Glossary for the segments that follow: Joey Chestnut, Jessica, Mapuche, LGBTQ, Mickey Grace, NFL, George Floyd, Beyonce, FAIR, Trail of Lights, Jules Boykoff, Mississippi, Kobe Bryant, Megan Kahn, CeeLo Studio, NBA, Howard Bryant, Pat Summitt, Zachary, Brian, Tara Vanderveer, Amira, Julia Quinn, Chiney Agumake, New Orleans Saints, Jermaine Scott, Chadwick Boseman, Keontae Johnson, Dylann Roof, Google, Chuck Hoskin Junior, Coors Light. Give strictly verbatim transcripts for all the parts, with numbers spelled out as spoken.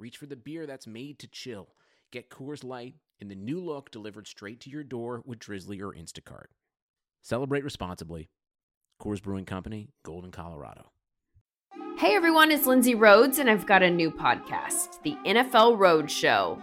reach for the beer that's made to chill. Get Coors Light in the new look delivered straight to your door with Drizzly or Instacart. Celebrate responsibly. Coors Brewing Company, Golden, Colorado. Hey everyone, it's Lindsay Rhodes, and I've got a new podcast, the N F L Road Show.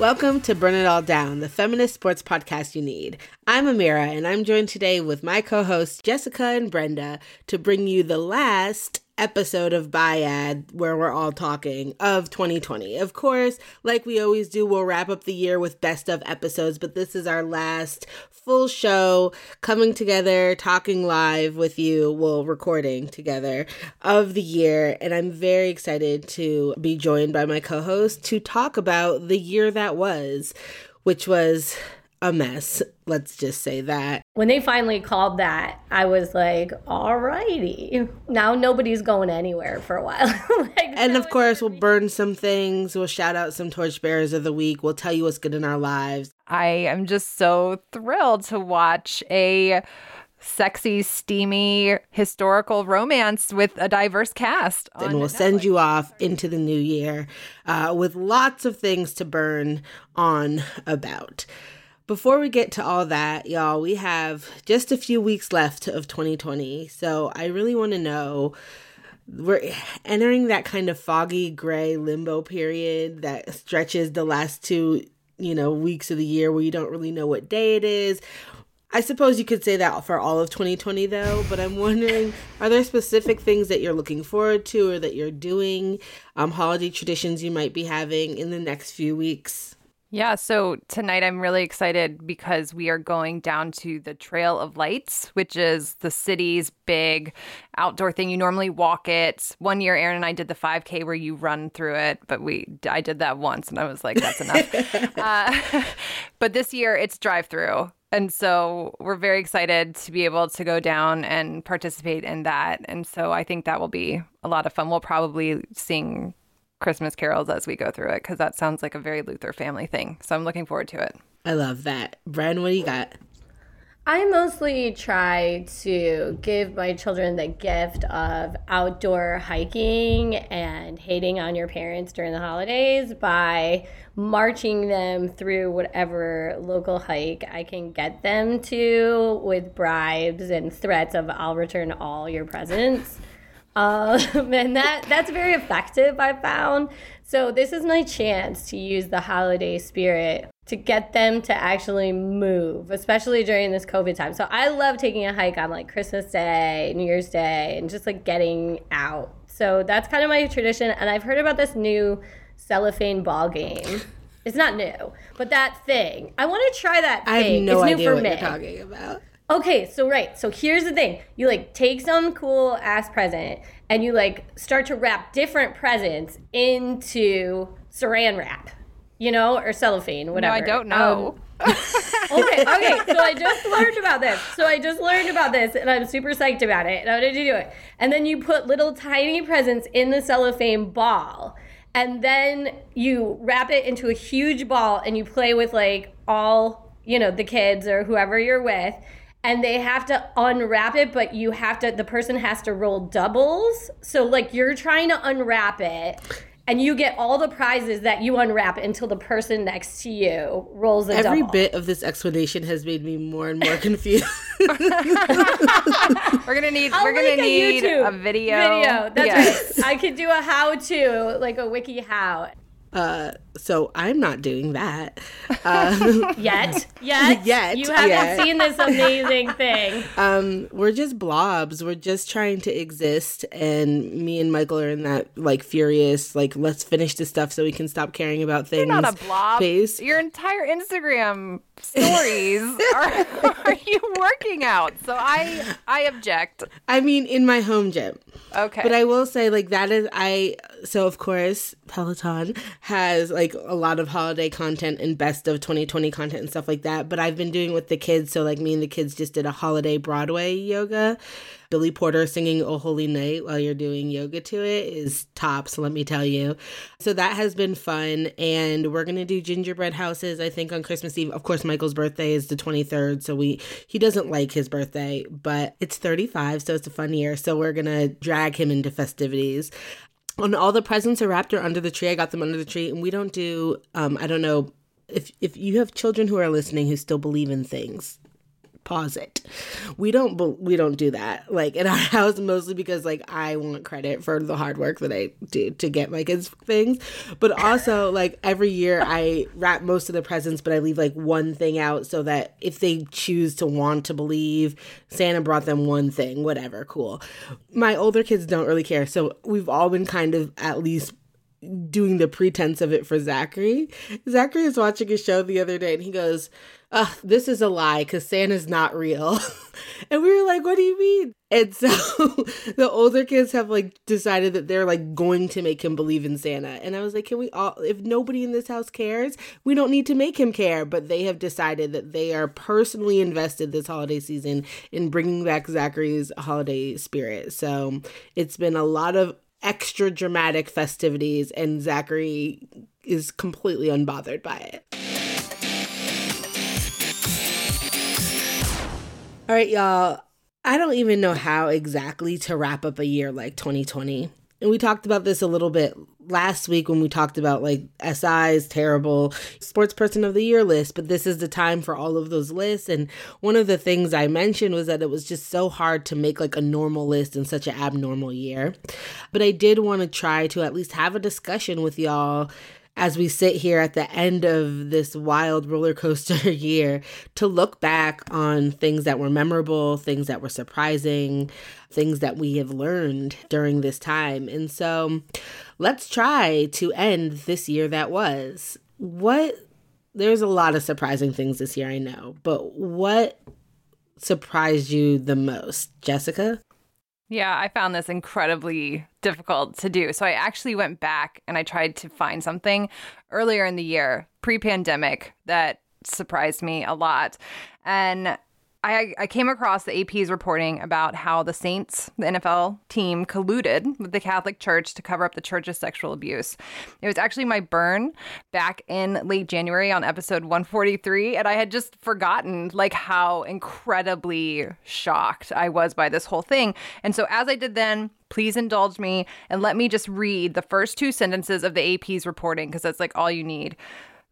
Welcome to Burn It All Down, the feminist sports podcast you need. I'm Amira, and I'm joined today with my co-hosts Jessica and Brenda to bring you the last episode of Biad, where we're all talking, of twenty twenty. Of course, like we always do, we'll wrap up the year with best of episodes, but this is our last full show coming together, talking live with you, well, recording together of the year, and I'm very excited to be joined by my co-host to talk about the year that was, which was a mess. Let's just say that. When they finally called that, I was like, all righty. Now nobody's going anywhere for a while. like, and of course, we'll burn some things. We'll shout out some torchbearers of the week. We'll tell you what's good in our lives. I am just so thrilled to watch a sexy, steamy, historical romance with a diverse cast. And we'll send Netflix. You off into the new year uh, with lots of things to burn on about. Before we get to all that, y'all, we have just a few weeks left of twenty twenty, so I really want to know, we're entering that kind of foggy, gray limbo period that stretches the last two, you know, weeks of the year where you don't really know what day it is. I suppose you could say that for all of twenty twenty, though, but I'm wondering, are there specific things that you're looking forward to or that you're doing, um, holiday traditions you might be having in the next few weeks? Yeah, so tonight I'm really excited because we are going down to the Trail of Lights, which is the city's big outdoor thing. You normally walk it. One year, Aaron and I did the five K where you run through it, but we I did that once and I was like, that's enough. uh, but this year it's drive-through. And so we're very excited to be able to go down and participate in that. And so I think that will be a lot of fun. We'll probably sing Christmas carols as we go through it, because that sounds like a very Luther family thing. So I'm looking forward to it. I love that. Brian, what do you got? I mostly try to give my children the gift of outdoor hiking and hating on your parents during the holidays by marching them through whatever local hike I can get them to with bribes and threats of I'll return all your presents. Um, and that, that's very effective, I found. So this is my chance to use the holiday spirit to get them to actually move, especially during this COVID time. So I love taking a hike on like Christmas Day, New Year's Day, and just like getting out. So that's kind of my tradition. And I've heard about this new cellophane ball game. It's not new, but that thing. I want to try that thing. I have no it's idea new for what me. You're talking about. Okay, so right. So here's the thing. You like take some cool ass present and you like start to wrap different presents into saran wrap, you know, or cellophane, whatever. No, I don't know. Um, okay, okay. So I just learned about this. So I just learned about this and I'm super psyched about it. And how did you do it? And then you put little tiny presents in the cellophane ball. And then you wrap it into a huge ball and you play with like all, you know, the kids or whoever you're with. And they have to unwrap it, but you have to, the person has to roll doubles. So like you're trying to unwrap it And you get all the prizes that you unwrap until the person next to you rolls a double. Every bit of this explanation has made me more and more confused. we're gonna need. I'll we're gonna need a, a video. Video. That's yes. right. I could do a how-to, like a wiki how. Uh, so I'm not doing that. Um, yet, yet, yet. You haven't yet. seen this amazing thing. Um, we're just blobs. We're just trying to exist. And me and Michael are in that like furious, like let's finish this stuff so we can stop caring about things. You're not a blob. Phase. Your entire Instagram stories are, are you working out? So I, I object. I mean, in my home gym. Okay. But I will say like that is I. So of course, Peloton has like a lot of holiday content and best of twenty twenty content and stuff like that. But I've been doing with the kids. So like me and the kids just did a holiday Broadway yoga. Billy Porter singing "Oh Holy Night" while you're doing yoga to it is tops, let me tell you. So that has been fun. And we're going to do gingerbread houses, I think, on Christmas Eve. Of course, Michael's birthday is the twenty-third. So we he doesn't like his birthday, but it's thirty-five. So it's a fun year. So we're going to drag him into festivities. And all the presents are wrapped or under the tree. I got them under the tree. And we don't do, um, I don't know, if if you have children who are listening who still believe in things, pause it. We don't we don't do that, like, in our house, mostly because, like, I want credit for the hard work that I do to get my kids things. But also, like, every year I wrap most of the presents, but I leave, like, one thing out so that if they choose to want to believe, Santa brought them one thing, whatever, cool. My older kids don't really care, so we've all been kind of at least doing the pretense of it for Zachary. Zachary was watching a show the other day, and he goes, Ugh, this is a lie because Santa's not real. And we were like, what do you mean? And so the older kids have like decided that they're like going to make him believe in Santa. And I was like, can we all, if nobody in this house cares, we don't need to make him care. But they have decided that they are personally invested this holiday season in bringing back Zachary's holiday spirit. So it's been a lot of extra dramatic festivities, and Zachary is completely unbothered by it. All right, y'all, I don't even know how exactly to wrap up a year like twenty twenty. And we talked about this a little bit last week when we talked about like S I's terrible sports person of the year list, but this is the time for all of those lists. And one of the things I mentioned was that it was just so hard to make like a normal list in such an abnormal year. But I did want to try to at least have a discussion with y'all as we sit here at the end of this wild roller coaster year to look back on things that were memorable, things that were surprising, things that we have learned during this time. And so let's try to end this year that was. What, there's a lot of surprising things this year, I know, but what surprised you the most, Jessica? Yeah, I found this incredibly difficult to do. So I actually went back and I tried to find something earlier in the year, pre-pandemic, that surprised me a lot. And I, I came across the A P's reporting about how the Saints, the N F L team, colluded with the Catholic Church to cover up the church's sexual abuse. It was actually my burn back in late January on episode one forty-three, and I had just forgotten like how incredibly shocked I was by this whole thing. And so as I did then, please indulge me and let me just read the first two sentences of the A P's reporting because that's like all you need.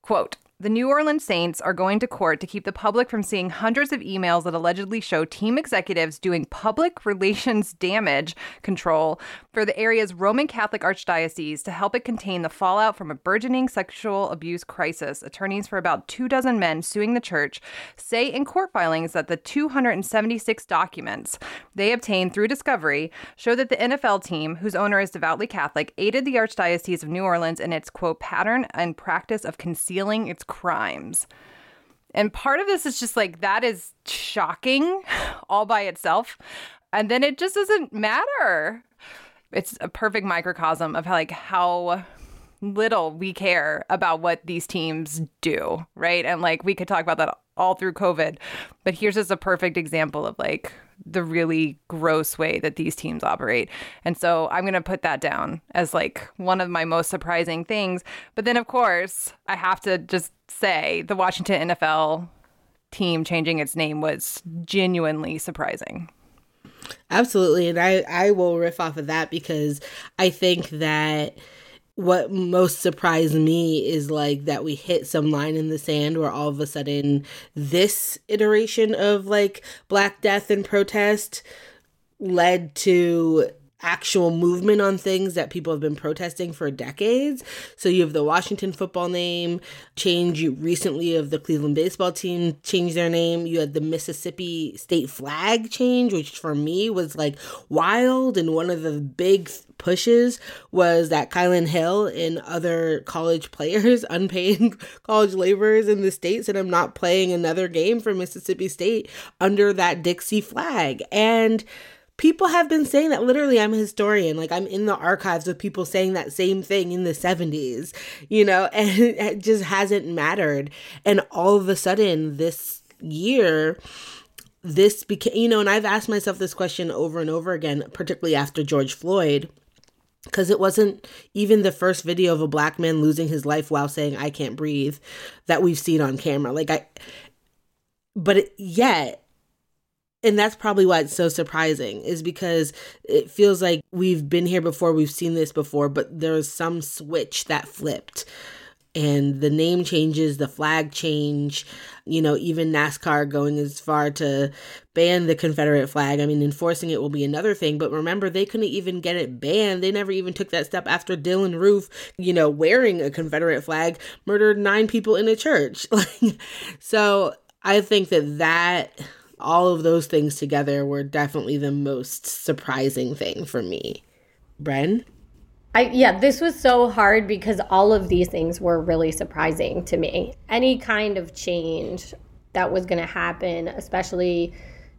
Quote, "The New Orleans Saints are going to court to keep the public from seeing hundreds of emails that allegedly show team executives doing public relations damage control for the area's Roman Catholic Archdiocese to help it contain the fallout from a burgeoning sexual abuse crisis. Attorneys for about two dozen men suing the church say in court filings that the two hundred seventy-six documents they obtained through discovery show that the N F L team, whose owner is devoutly Catholic, aided the Archdiocese of New Orleans in its, quote, pattern and practice of concealing its crimes." And part of this is just like, that is shocking all by itself. And then it just doesn't matter. It's a perfect microcosm of how, like, how little we care about what these teams do, right? And like, we could talk about that all through COVID, but here's just a perfect example of like the really gross way that these teams operate. And so I'm going to put that down as like one of my most surprising things. But then, of course, I have to just say the Washington N F L team changing its name was genuinely surprising. Absolutely. And I, I will riff off of that because I think that what most surprised me is like that we hit some line in the sand where all of a sudden this iteration of like Black Death and protest led to actual movement on things that people have been protesting for decades. So you have the Washington football name change. You recently of the Cleveland baseball team changed their name. You had the Mississippi state flag change, which for me was like wild. And one of the big pushes was that Kylan Hill and other college players, unpaid college laborers in the state, said, I'm not playing another game for Mississippi State under that Dixie flag. And people have been saying that. Literally, I'm a historian. Like, I'm in the archives of people saying that same thing in the seventies, you know, and it just hasn't mattered. And all of a sudden this year, this became, you know, and I've asked myself this question over and over again, particularly after George Floyd, because it wasn't even the first video of a Black man losing his life while saying, I can't breathe, that we've seen on camera. Like, I, but it, yet, and that's probably why it's so surprising, is because it feels like we've been here before, we've seen this before, but there's some switch that flipped. And the name changes, the flag change, you know, even NASCAR going as far to ban the Confederate flag. I mean, enforcing it will be another thing. But remember, they couldn't even get it banned. They never even took that step after Dylann Roof, you know, wearing a Confederate flag, murdered nine people in a church. So I think that that... all of those things together were definitely the most surprising thing for me. Bren? I, yeah, this was so hard because all of these things were really surprising to me. Any kind of change that was going to happen, especially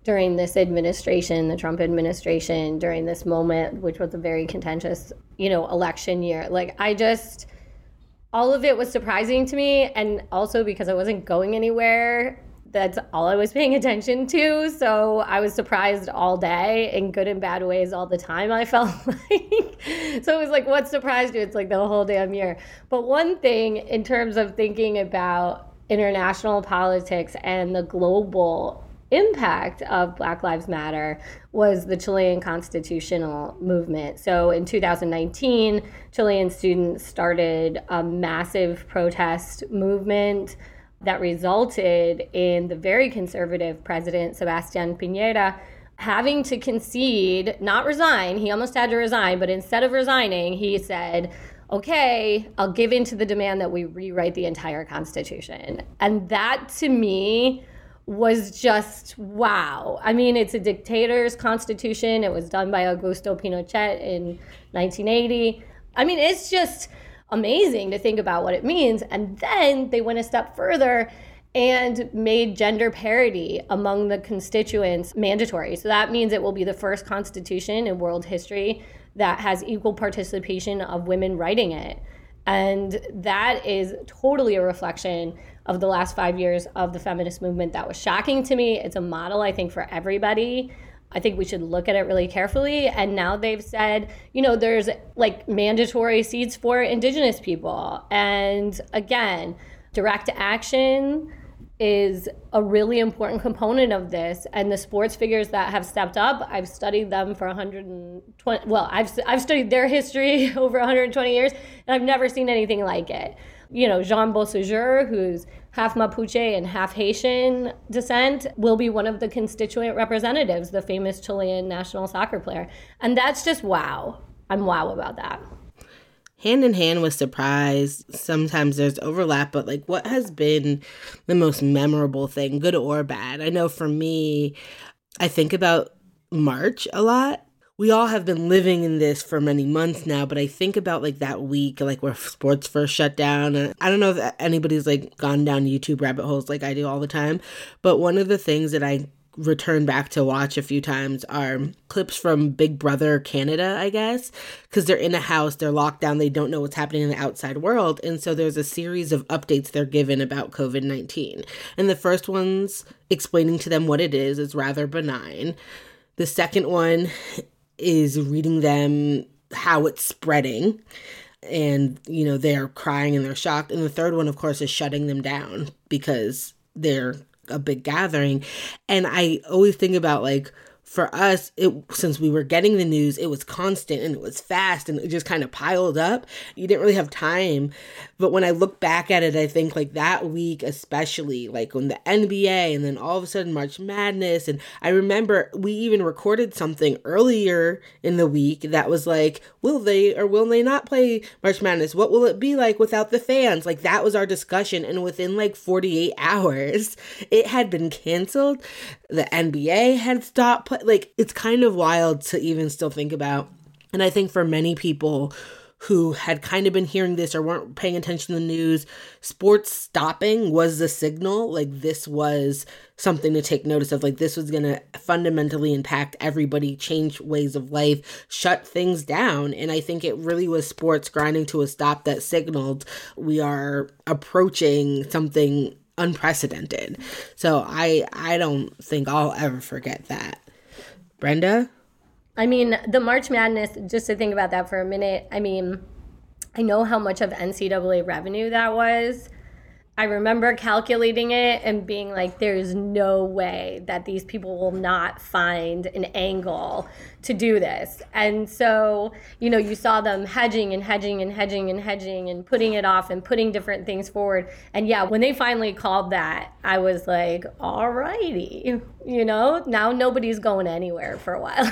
during this administration, the Trump administration, during this moment, which was a very contentious, you know, election year. Like, I just, all of it was surprising to me. And also because I wasn't going anywhere, that's all I was paying attention to. So I was surprised all day, in good and bad ways all the time, I felt like. So it was like, what surprised you? It's like the whole damn year. But one thing in terms of thinking about international politics and the global impact of Black Lives Matter was the Chilean constitutional movement. So in two thousand nineteen, Chilean students started a massive protest movement that resulted in the very conservative president, Sebastián Piñera, having to concede, not resign. He almost had to resign, but instead of resigning, he said, okay, I'll give in to the demand that we rewrite the entire Constitution. And that, to me, was just wow. I mean, it's a dictator's constitution. It was done by Augusto Pinochet in nineteen eighty. I mean, it's just amazing to think about what it means. And then they went a step further and made gender parity among the constituents mandatory. So that means it will be the first constitution in world history that has equal participation of women writing it. And that is totally a reflection of the last five years of the feminist movement. That was shocking to me. It's a model, I think, for everybody. I think we should look at it really carefully. And now they've said, you know, there's like mandatory seats for Indigenous people. And again, direct action is a really important component of this. And the sports figures that have stepped up, I've studied them for one hundred twenty, well, I've I've studied their history over one hundred twenty years, and I've never seen anything like it. You know, Jean Beausejour, who's half Mapuche and half Haitian descent, will be one of the constituent representatives, the famous Chilean national soccer player. And that's just wow. I'm wow about that. Hand in hand with surprise, sometimes there's overlap, but like what has been the most memorable thing, good or bad? I know for me, I think about March a lot. We all have been living in this for many months now, but I think about like that week, like where sports first shut down. And I don't know if anybody's like gone down YouTube rabbit holes like I do all the time, but one of the things that I return back to watch a few times are clips from Big Brother Canada, I guess, because they're in a house, they're locked down, they don't know what's happening in the outside world. And so there's a series of updates they're given about COVID nineteen. And the first one's explaining to them what it is, is rather benign. The second one is reading them how it's spreading, and you know they're crying and they're shocked. And the third one, of course, is shutting them down because they're a big gathering. And I always think about like for us, it since we were getting the news, it was constant and it was fast and it just kind of piled up. You didn't really have time. But when I look back at it, I think like that week, especially like when the N B A and then all of a sudden March Madness. And I remember we even recorded something earlier in the week that was like, will they or will they not play March Madness? What will it be like without the fans? Like that was our discussion. And within like forty-eight hours, it had been canceled. The N B A had stopped playing. Like, it's kind of wild to even still think about. And I think for many people who had kind of been hearing this or weren't paying attention to the news, sports stopping was the signal. Like, this was something to take notice of. Like, this was going to fundamentally impact everybody, change ways of life, shut things down. And I think it really was sports grinding to a stop that signaled we are approaching something unprecedented. So I I don't think I'll ever forget that. Brenda? I mean, the March Madness, just to think about that for a minute, I mean, I know how much of N C double A revenue that was. I remember calculating it and being like, there's no way that these people will not find an angle to do this. And so, you know, you saw them hedging and hedging and hedging and hedging and putting it off and putting different things forward. And yeah, when they finally called that, I was like, all righty, you know, now nobody's going anywhere for a while.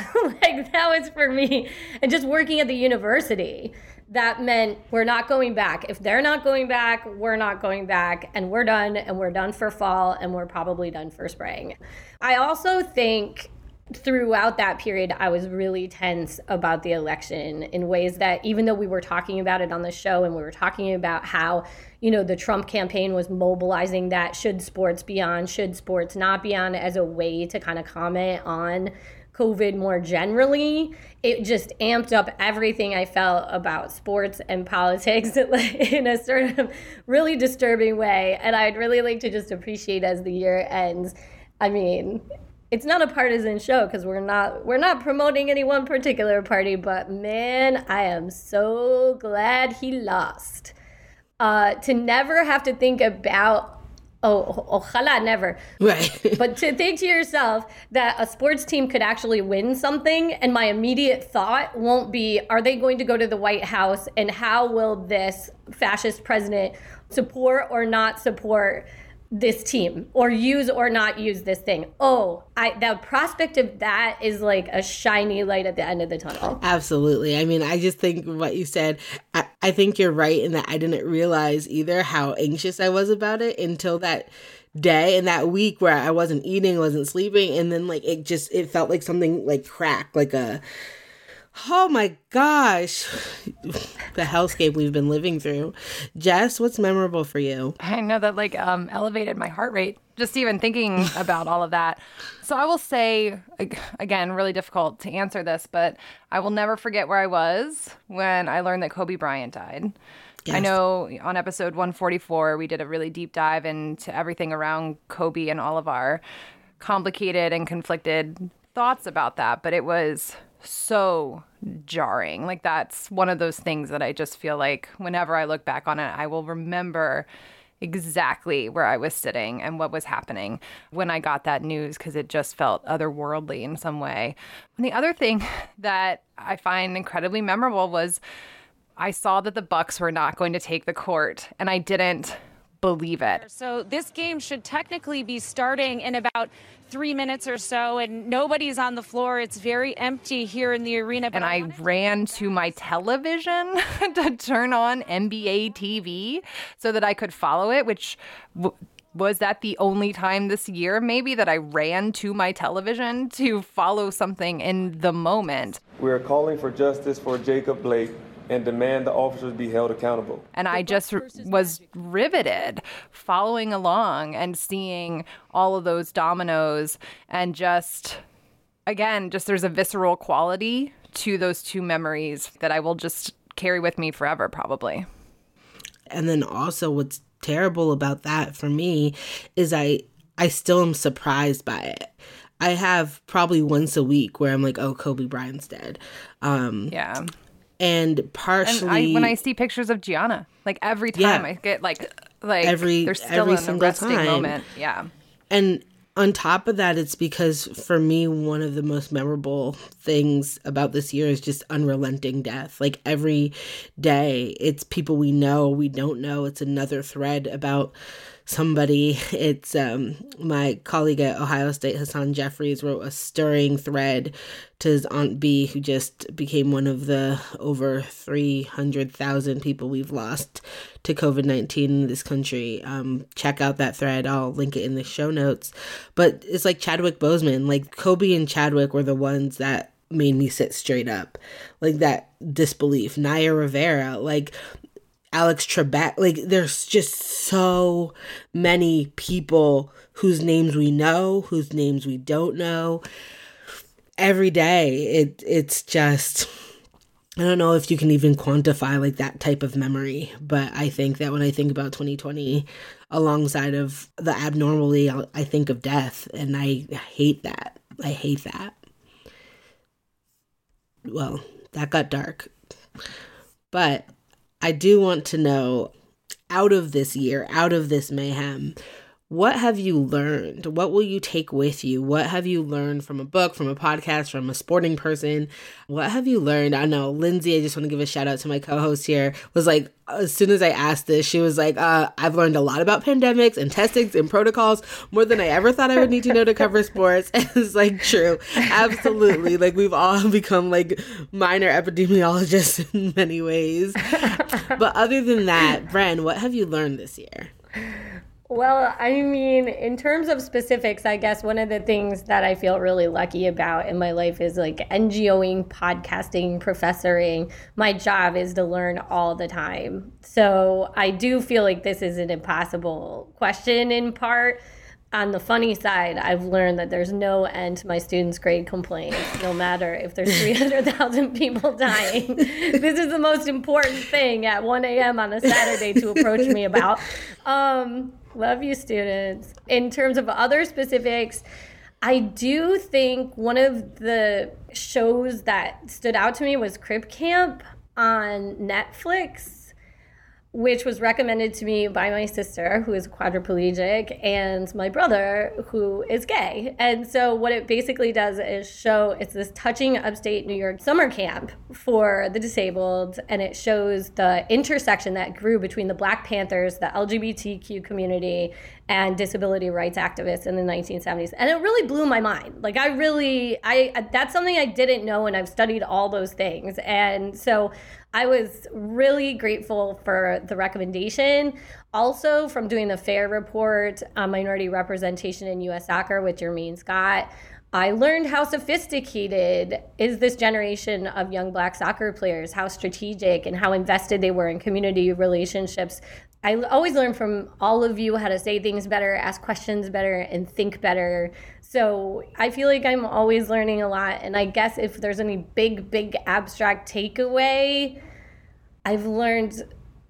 Like that was for me. And just working at the university, that meant we're not going back. If they're not going back, we're not going back, and we're done, and we're done for fall, and we're probably done for spring. I also think throughout that period, I was really tense about the election in ways that even though we were talking about it on the show and we were talking about how, you know, the Trump campaign was mobilizing that should sports be on, should sports not be on as a way to kind of comment on COVID more generally, it just amped up everything I felt about sports and politics in a sort of really disturbing way. And I'd really like to just appreciate as the year ends. I mean, it's not a partisan show because we're not we're not promoting any one particular party, but man, I am so glad he lost. Uh, to never have to think about Oh, ojalá, never. Right. But to think to yourself that a sports team could actually win something, and my immediate thought won't be, are they going to go to the White House, and how will this fascist president support or not support this team, or use or not use this thing? Oh, I the prospect of that is like a shiny light at the end of the tunnel. Absolutely. I mean, I just think what you said, I, I think you're right in that I didn't realize either how anxious I was about it until that day and that week where I wasn't eating, wasn't sleeping. And then like, it just, it felt like something like cracked, like a, oh my gosh, the hellscape we've been living through. Jess, what's memorable for you? I know that like um, elevated my heart rate just even thinking about all of that. So I will say, again, really difficult to answer this, but I will never forget where I was when I learned that Kobe Bryant died. Yes. I know on episode one forty-four, we did a really deep dive into everything around Kobe and all of our complicated and conflicted thoughts about that, but it was so jarring. Like that's one of those things that I just feel like whenever I look back on it, I will remember exactly where I was sitting and what was happening when I got that news, because it just felt otherworldly in some way. And the other thing that I find incredibly memorable was I saw that the Bucks were not going to take the court, and I didn't believe it. So this game should technically be starting in about three minutes or so, and nobody's on the floor. It's very empty here in the arena. But and I, I ran to my television to turn on N B A T V so that I could follow it, which w- was that the only time this year maybe that I ran to my television to follow something in the moment. We are calling for justice for Jacob Blake and demand the officers be held accountable. And I just was riveted following along and seeing all of those dominoes, and just, again, just there's a visceral quality to those two memories that I will just carry with me forever, probably. And then also what's terrible about that for me is I, I still am surprised by it. I have probably once a week where I'm like, oh, Kobe Bryant's dead. Um, yeah. And partially, and I, when I see pictures of Gianna, like every time yeah. I get like, like every, there's still every an arresting moment. Yeah. And on top of that, it's because for me, one of the most memorable things about this year is just unrelenting death. Like every day, it's people we know, we don't know. It's another thread about somebody. It's um, my colleague at Ohio State, Hassan Jeffries, wrote a stirring thread to his Aunt B, who just became one of the over three hundred thousand people we've lost to COVID nineteen in this country. Um, check out that thread. I'll link it in the show notes. But it's like Chadwick Boseman, like Kobe and Chadwick were the ones that made me sit straight up. Like that disbelief. Naya Rivera, like Alex Trebek, like there's just so many people whose names we know, whose names we don't know. Every day, it it's just, I don't know if you can even quantify like that type of memory, but I think that when I think about twenty twenty, alongside of the abnormally, I think of death, and I hate that. I hate that. Well, that got dark. But I do want to know, out of this year, out of this mayhem, what have you learned? What will you take with you? What have you learned from a book, from a podcast, from a sporting person? What have you learned? I know Lindsay, I just want to give a shout out to my co-host here, was like, as soon as I asked this, she was like, uh, I've learned a lot about pandemics and testings and protocols, more than I ever thought I would need to know to cover sports. And it's like, true. Absolutely. Like we've all become like minor epidemiologists in many ways. But other than that, Bren, what have you learned this year? Well, I mean, in terms of specifics, I guess one of the things that I feel really lucky about in my life is like NGOing, podcasting, professoring. My job is to learn all the time. So I do feel like this is an impossible question in part. On the funny side, I've learned that there's no end to my students' grade complaints, no matter if there's three hundred thousand people dying. This is the most important thing at one a.m. on a Saturday to approach me about. Um... Love you, students. In terms of other specifics, I do think one of the shows that stood out to me was Crib Camp on Netflix, which was recommended to me by my sister, who is quadriplegic, and my brother, who is gay. And so what it basically does is show, it's this touching upstate New York summer camp for the disabled, and it shows the intersection that grew between the Black Panthers, the L G B T Q community, and disability rights activists in the nineteen seventies. And it really blew my mind. Like I really, I that's something I didn't know, and I've studied all those things. And so I was really grateful for the recommendation. Also, from doing the FAIR report on minority representation in U S soccer with Jermaine Scott, I learned how sophisticated is this generation of young Black soccer players, how strategic and how invested they were in community relationships. I always learn from all of you how to say things better, ask questions better, and think better. So I feel like I'm always learning a lot. And I guess if there's any big, big abstract takeaway, I've learned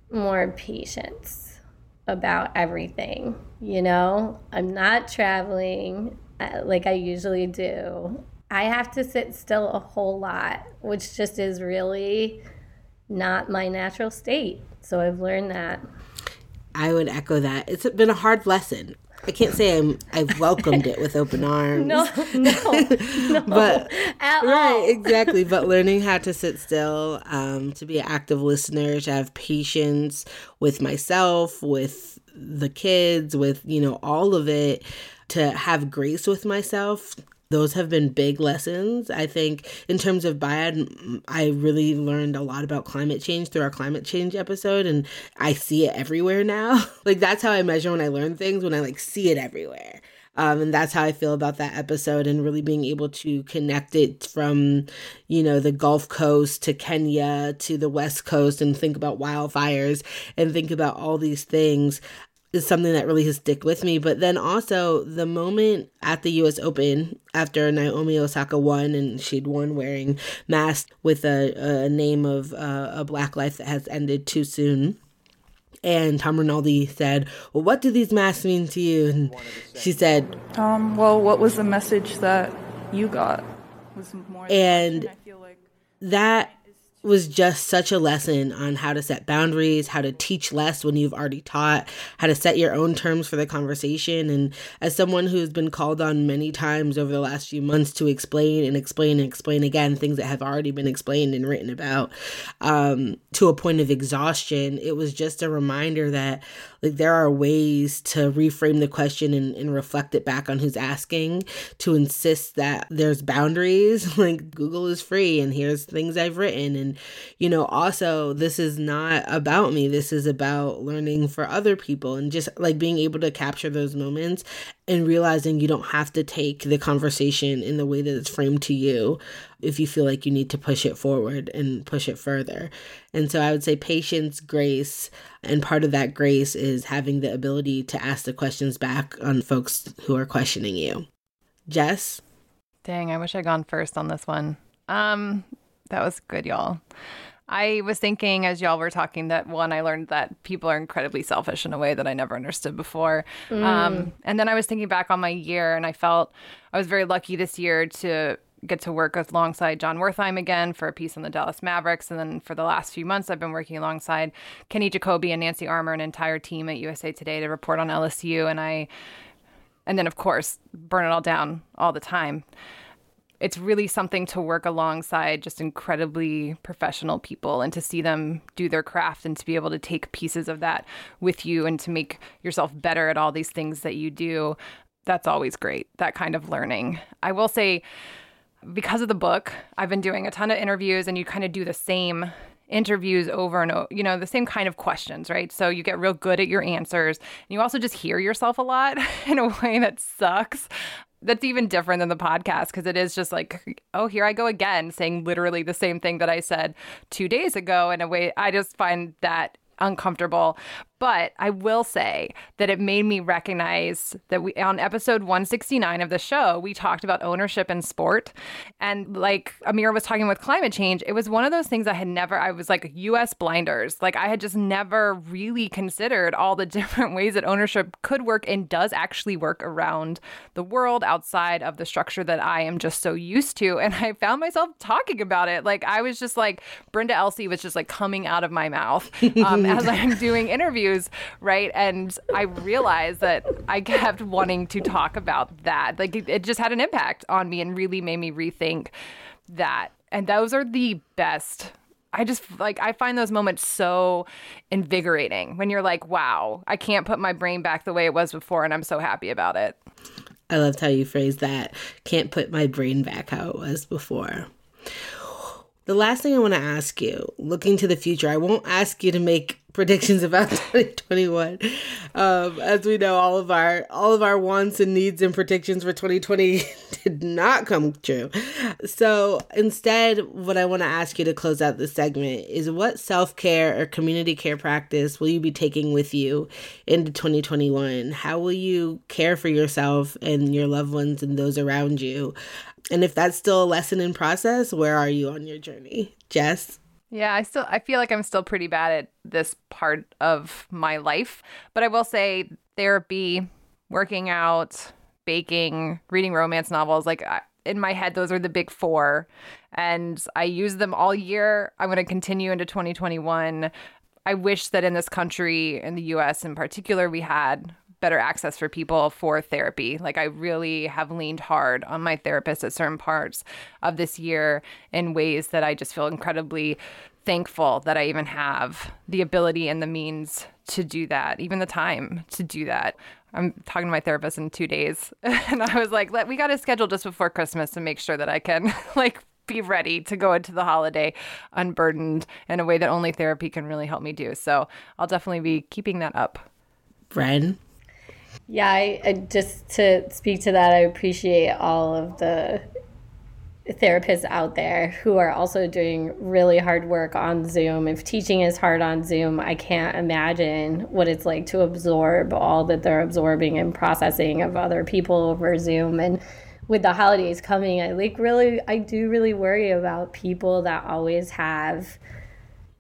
more patience about everything. You know, I'm not traveling like I usually do. I have to sit still a whole lot, which just is really not my natural state. So I've learned that. I would echo that. It's been a hard lesson. I can't say I'm, I've welcomed it with open arms. No, no, no. But, at right, all. Exactly. But learning how to sit still, um, to be an active listener, to have patience with myself, with the kids, with, you know, all of it, to have grace with myself. Those have been big lessons. I think in terms of B I A D, I really learned a lot about climate change through our climate change episode, and I see it everywhere now. Like that's how I measure when I learn things, when I like see it everywhere. Um, and that's how I feel about that episode, and really being able to connect it from, you know, the Gulf Coast to Kenya to the West Coast, and think about wildfires and think about all these things is something that really has stick with me. But then also the moment at the U S Open after Naomi Osaka won, and she'd won wearing masks with a, a name of uh, a Black life that has ended too soon. And Tom Rinaldi said, well, what do these masks mean to you? And she said, um, well, what was the message that you got? Was more and I feel like that was just such a lesson on how to set boundaries, how to teach less when you've already taught, how to set your own terms for the conversation. And as someone who's been called on many times over the last few months to explain and explain and explain again things that have already been explained and written about um, to a point of exhaustion, it was just a reminder that like there are ways to reframe the question and, and reflect it back on who's asking, to insist that there's boundaries. Like Google is free and here's things I've written. And, you know, also this is not about me. This is about learning for other people and just like being able to capture those moments and realizing you don't have to take the conversation in the way that it's framed to you if you feel like you need to push it forward and push it further. And so I would say patience, grace, and part of that grace is having the ability to ask the questions back on folks who are questioning you. Jess? Dang, I wish I'd gone first on this one. Um, that was good, y'all. I was thinking as y'all were talking that, one, I learned that people are incredibly selfish in a way that I never understood before. Mm. Um, and then I was thinking back on my year, and I felt I was very lucky this year to get to work alongside John Wertheim again for a piece on the Dallas Mavericks. And then for the last few months, I've been working alongside Kenny Jacoby and Nancy Armour, an entire team at U S A Today to report on L S U. And I, and then, of course, burn it all down all the time. It's really something to work alongside just incredibly professional people and to see them do their craft and to be able to take pieces of that with you and to make yourself better at all these things that you do. That's always great, that kind of learning. I will say, because of the book, I've been doing a ton of interviews, and you kind of do the same interviews over and over, you know, the same kind of questions, right? So you get real good at your answers, and you also just hear yourself a lot in a way that sucks. That's even different than the podcast, because it is just like, oh, here I go again, saying literally the same thing that I said two days ago in a way. I just find that uncomfortable. But I will say that it made me recognize that we, on episode one sixty-nine of the show, we talked about ownership in sport. And like Amira was talking with climate change, it was one of those things I had never, I was like U S blinders. Like I had just never really considered all the different ways that ownership could work and does actually work around the world outside of the structure that I am just so used to. And I found myself talking about it. Like I was just like, Brenda Elsie was just like coming out of my mouth um, as I'm doing interviews. Right. And I realized that I kept wanting to talk about that. Like it, it just had an impact on me and really made me rethink that. And those are the best. I just like I find those moments so invigorating when you're like, wow, I can't put my brain back the way it was before. And I'm so happy about it. I loved how you phrased that. Can't put my brain back how it was before. The last thing I want to ask you, looking to the future, I won't ask you to make predictions about twenty twenty-one. Um, as we know, all of our all of our wants and needs and predictions for twenty twenty did not come true. So instead, what I want to ask you to close out this segment is, what self-care or community care practice will you be taking with you into twenty twenty-one? How will you care for yourself and your loved ones and those around you? And if that's still a lesson in process, where are you on your journey? Jess? Yeah, I still I feel like I'm still pretty bad at this part of my life, but I will say therapy, working out, baking, reading romance novels, like I, in my head, those are the big four, and I use them all year. I'm going to continue into twenty twenty-one. I wish that in this country, in the U S in particular, we had better access for people for therapy. Like I really have leaned hard on my therapist at certain parts of this year in ways that I just feel incredibly thankful that I even have the ability and the means to do that, even the time to do that. I'm talking to my therapist in two days and I was like, Let, we got to schedule just before Christmas to make sure that I can like be ready to go into the holiday unburdened in a way that only therapy can really help me do. So I'll definitely be keeping that up. Bren? Yeah, I, I just to speak to that, I appreciate all of the therapists out there who are also doing really hard work on Zoom. If teaching is hard on Zoom, I can't imagine what it's like to absorb all that they're absorbing and processing of other people over Zoom. And with the holidays coming, I like really, I do really worry about people that always have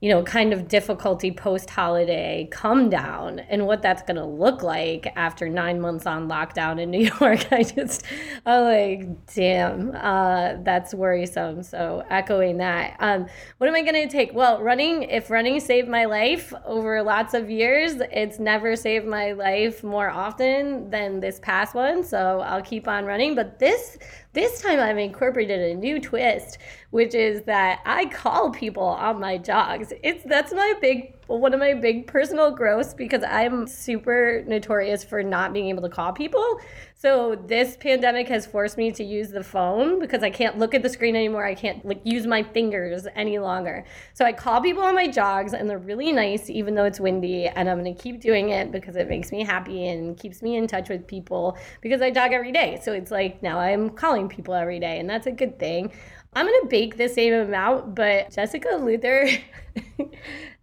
you know, kind of difficulty post-holiday come down and what that's going to look like after nine months on lockdown in New York. I just, I'm like, damn, uh, that's worrisome. So echoing that. Um, what am I going to take? Well, running, if running saved my life over lots of years, it's never saved my life more often than this past one. So I'll keep on running. But this This time I've incorporated a new twist, which is that I call people on my jogs. It's that's my big one of my big personal growths, because I'm super notorious for not being able to call people. So this pandemic has forced me to use the phone because I can't look at the screen anymore. I can't like use my fingers any longer. So I call people on my jogs and they're really nice, even though it's windy, and I'm going to keep doing it because it makes me happy and keeps me in touch with people because I jog every day. So it's like now I'm calling people every day, and that's a good thing. I'm going to bake the same amount, but Jessica Luther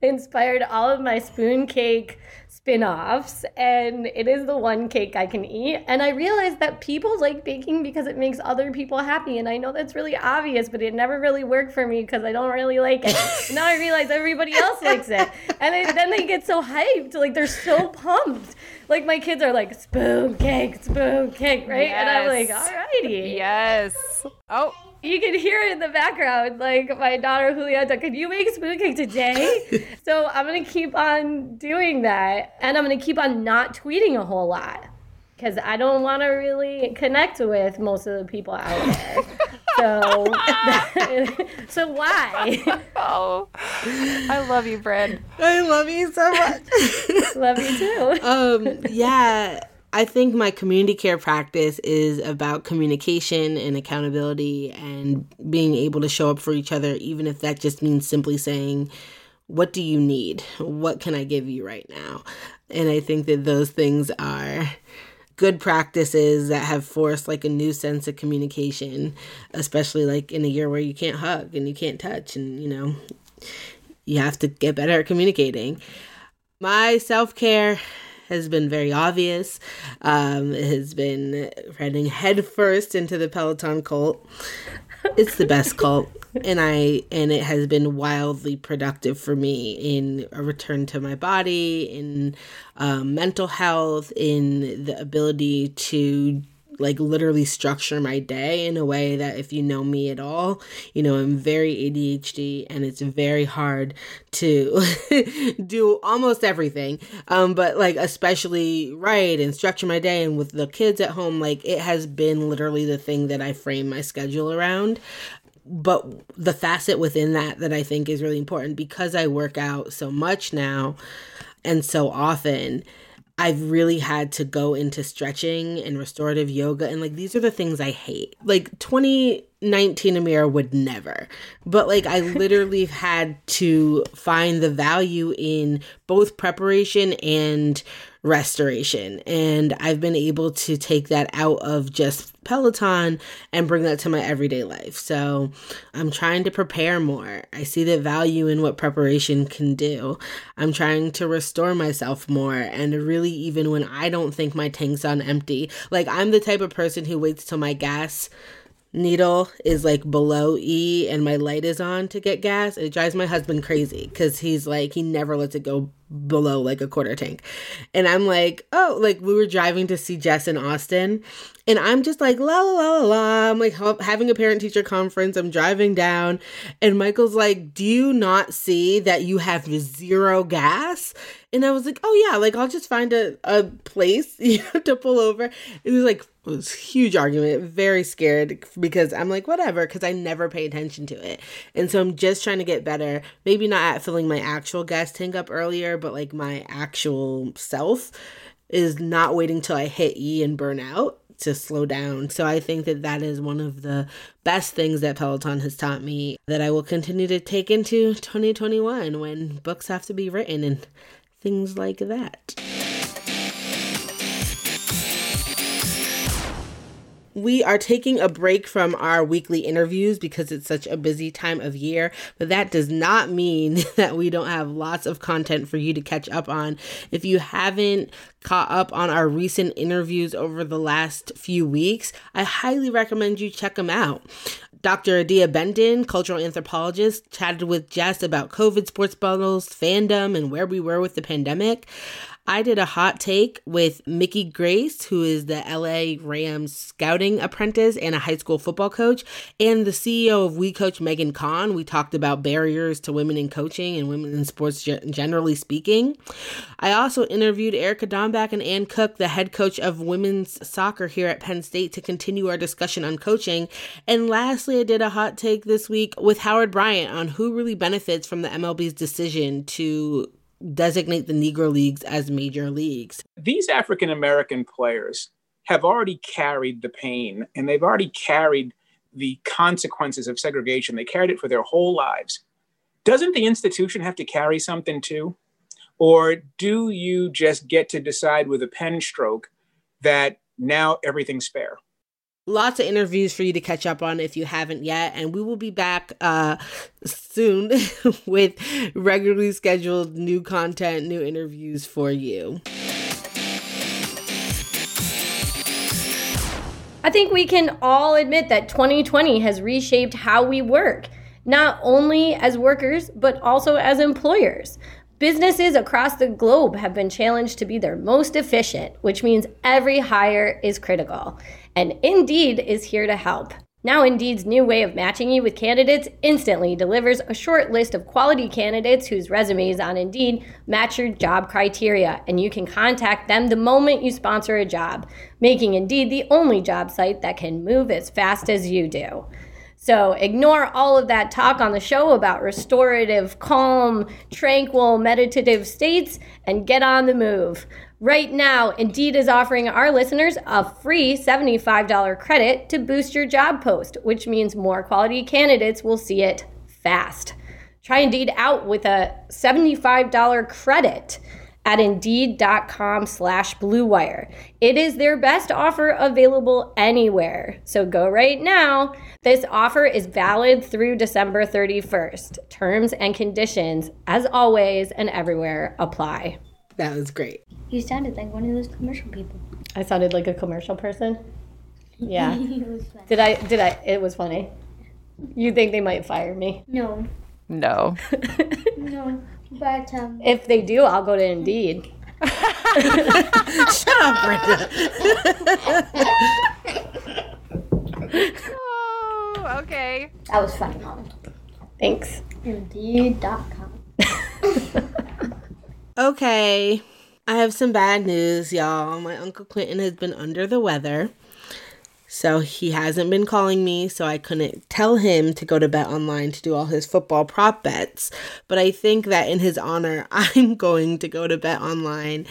inspired all of my spoon cake spin-offs, and it is the one cake I can eat. And I realized that people like baking because it makes other people happy, and I know that's really obvious, but it never really worked for me because I don't really like it. Now I realize everybody else likes it, and I, then they get so hyped, like they're so pumped. Like my kids are like, spoon cake, spoon cake, right? Yes. And I'm like, alrighty. Yes. Oh. You can hear it in the background, like my daughter Julieta, could you make spoon cake today? So I'm going to keep on doing that, and I'm going to keep on not tweeting a whole lot because I don't want to really connect with most of the people out there. So, so why? Oh, I love you, Brad. I love you so much. Love you too. Um, yeah. I think my community care practice is about communication and accountability and being able to show up for each other, even if that just means simply saying, what do you need? What can I give you right now? And I think that those things are good practices that have forced like a new sense of communication, especially like in a year where you can't hug and you can't touch and, you know, you have to get better at communicating. My self-care has been very obvious. Um, it has been running headfirst into the Peloton cult. It's the best cult. And I and it has been wildly productive for me in a return to my body, in um, mental health, in the ability to like literally structure my day in a way that if you know me at all, you know, I'm very A D H D and it's very hard to do almost everything. Um, but like, especially write and structure my day. And with the kids at home, like it has been literally the thing that I frame my schedule around. But the facet within that, that I think is really important because I work out so much now and so often, I've really had to go into stretching and restorative yoga. And like, these are the things I hate. Like twenty nineteen Amira would never, but like, I literally had to find the value in both preparation and restoration. And I've been able to take that out of just Peloton and bring that to my everyday life. So I'm trying to prepare more. I see the value in what preparation can do. I'm trying to restore myself more. And really, even when I don't think my tank's on empty, like I'm the type of person who waits till my gas needle is like below E and my light is on to get gas. It drives my husband crazy because he's like, he never lets it go below like a quarter tank. And I'm like, oh, like we were driving to see Jess in Austin and I'm just like, la, la, la, la. I'm like having a parent teacher conference. I'm driving down and Michael's like, do you not see that you have zero gas? And I was like, oh yeah, like I'll just find a, a place you know, to pull over. It was like, it was a huge argument, very scared because I'm like, whatever, because I never pay attention to it. And so I'm just trying to get better, maybe not at filling my actual gas tank up earlier, but like my actual self is not waiting till I hit E and burn out to slow down. So I think that that is one of the best things that Peloton has taught me that I will continue to take into twenty twenty-one when books have to be written and things like that. We are taking a break from our weekly interviews because it's such a busy time of year, but that does not mean that we don't have lots of content for you to catch up on. If you haven't caught up on our recent interviews over the last few weeks, I highly recommend you check them out. Doctor Adia Bendon, cultural anthropologist, chatted with Jess about COVID, sports bubbles, fandom, and where we were with the pandemic. I did a hot take with Mickey Grace, who is the L A Rams scouting apprentice and a high school football coach, and the C E O of We Coach, Megan Kahn. We talked about barriers to women in coaching and women in sports generally speaking. I also interviewed Erica Dombach and Ann Cook, the head coach of women's soccer here at Penn State, to continue our discussion on coaching. And lastly, I did a hot take this week with Howard Bryant on who really benefits from the M L B's decision to designate the Negro Leagues as major leagues. These African American players have already carried the pain, and they've already carried the consequences of segregation. They carried it for their whole lives. Doesn't the institution have to carry something too? Or do you just get to decide with a pen stroke that now everything's fair? Lots of interviews for you to catch up on if you haven't yet. And we will be back uh, soon with regularly scheduled new content, new interviews for you. I think we can all admit that twenty twenty has reshaped how we work, not only as workers, but also as employers. Businesses across the globe have been challenged to be their most efficient, which means every hire is critical. And Indeed is here to help. Now Indeed's new way of matching you with candidates instantly delivers a short list of quality candidates whose resumes on Indeed match your job criteria, and you can contact them the moment you sponsor a job, making Indeed the only job site that can move as fast as you do. So ignore all of that talk on the show about restorative, calm, tranquil, meditative states and get on the move. Right now, Indeed is offering our listeners a free seventy-five dollars credit to boost your job post, which means more quality candidates will see it fast. Try Indeed out with a seventy-five dollars credit at Indeed.com slash BlueWire. It is their best offer available anywhere. So go right now. This offer is valid through December thirty-first. Terms and conditions, as always and everywhere, apply. That was great. You sounded like one of those commercial people. I sounded like a commercial person? Yeah. It was funny. Did I, did I, it was funny. You think they might fire me? No. No. No. But um, if they do, I'll go to Indeed. Shut up, Brenda. Oh, okay. That was fun, Mom. Thanks. Indeed dot com. Okay. I have some bad news, y'all. My Uncle Clinton has been under the weather. So he hasn't been calling me, so I couldn't tell him to go to BetOnline to do all his football prop bets. But I think that in his honor, I'm going to go to BetOnline.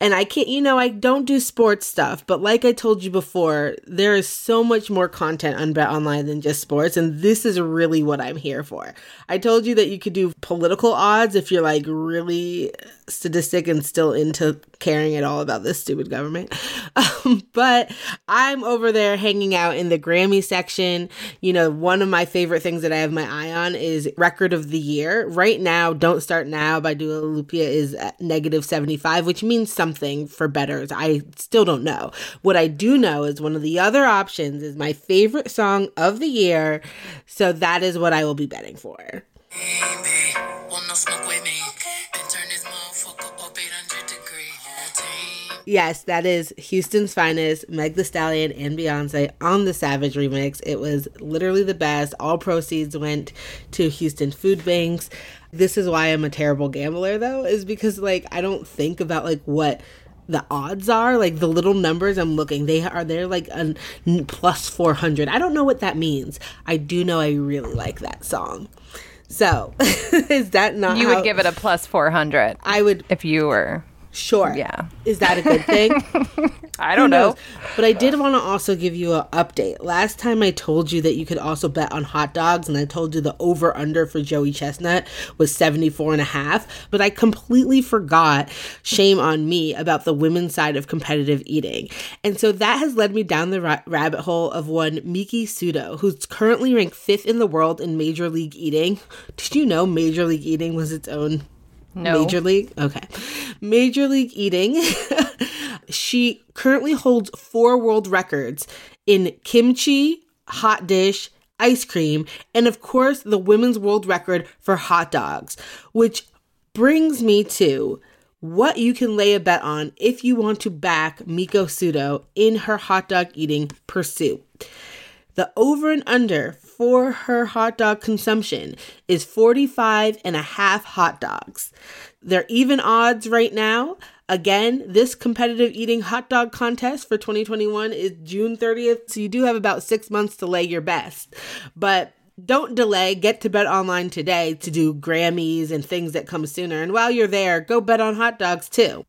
And I can't, you know, I don't do sports stuff, but like I told you before, there is so much more content on BetOnline than just sports, and this is really what I'm here for. I told you that you could do political odds if you're like really sadistic and still into caring at all about this stupid government. Um, but I'm over there hanging out in the Grammy section. You know, one of my favorite things that I have my eye on is Record of the Year. Right now, Don't Start Now by Dua Lipa is at negative seventy-five, which means something for betters. I still don't know. What I do know is one of the other options is my favorite song of the year. So that is what I will be betting for. Hey, yes, that is Houston's Finest, Meg Thee Stallion, and Beyonce on the Savage remix. It was literally the best. All proceeds went to Houston food banks. This is why I'm a terrible gambler, though, is because, like, I don't think about, like, what the odds are. Like, the little numbers I'm looking, they are, they're, like, a plus four hundred. I don't know what that means. I do know I really like that song. So, is that not You how- would give it a plus four hundred. I would. If you were... Sure. Yeah. Is that a good thing? I don't know. But I did want to also give you an update. Last time I told you that you could also bet on hot dogs, and I told you the over-under for Joey Chestnut was seventy-four and a half. But I completely forgot, shame on me, about the women's side of competitive eating. And so that has led me down the ra- rabbit hole of one Miki Sudo, who's currently ranked fifth in the world in Major League Eating. Did you know Major League Eating was its own... No. Major League? Okay. Major League Eating. She currently holds four world records in kimchi, hot dish, ice cream, and of course, the women's world record for hot dogs, which brings me to what you can lay a bet on if you want to back Miko Sudo in her hot dog eating pursuit. The over and under for her hot dog consumption is forty-five and a half hot dogs. They're even odds right now. Again, this competitive eating hot dog contest for twenty twenty-one is June thirtieth, so you do have about six months to lay your best. But don't delay. Get to Bet Online today to do Grammys and things that come sooner. And while you're there, go bet on hot dogs too.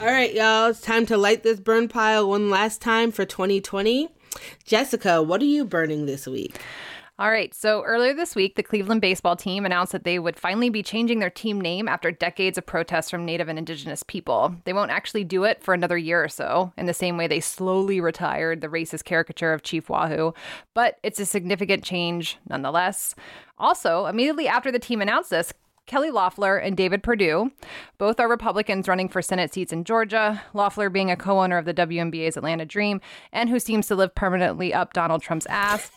All right, y'all, it's time to light this burn pile one last time for twenty twenty. Jessica, what are you burning this week? All right, so earlier this week, the Cleveland baseball team announced that they would finally be changing their team name after decades of protests from Native and Indigenous people. They won't actually do it for another year or so, in the same way they slowly retired the racist caricature of Chief Wahoo, but it's a significant change nonetheless. Also, immediately after the team announced this, Kelly Loeffler and David Perdue, both are Republicans running for Senate seats in Georgia, Loeffler being a co-owner of the W N B A's Atlanta Dream, and who seems to live permanently up Donald Trump's ass,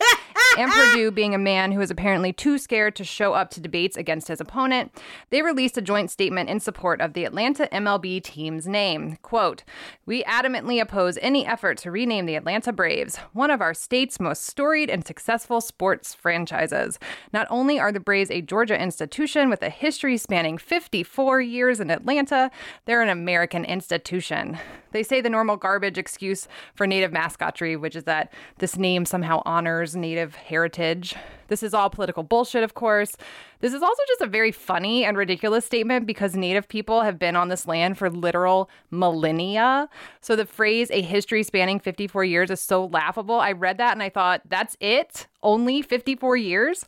and Perdue being a man who is apparently too scared to show up to debates against his opponent. They released a joint statement in support of the Atlanta M L B team's name. Quote, "We adamantly oppose any effort to rename the Atlanta Braves, one of our state's most storied and successful sports franchises. Not only are the Braves a Georgia institution with a history spanning fifty-four years in Atlanta, they're an American institution." They say the normal garbage excuse for Native mascotry, which is that this name somehow honors Native heritage. This is all political bullshit, of course. This is also just a very funny and ridiculous statement because Native people have been on this land for literal millennia. So the phrase, a history spanning fifty-four years, is so laughable. I read that and I thought, that's it? Only fifty-four years?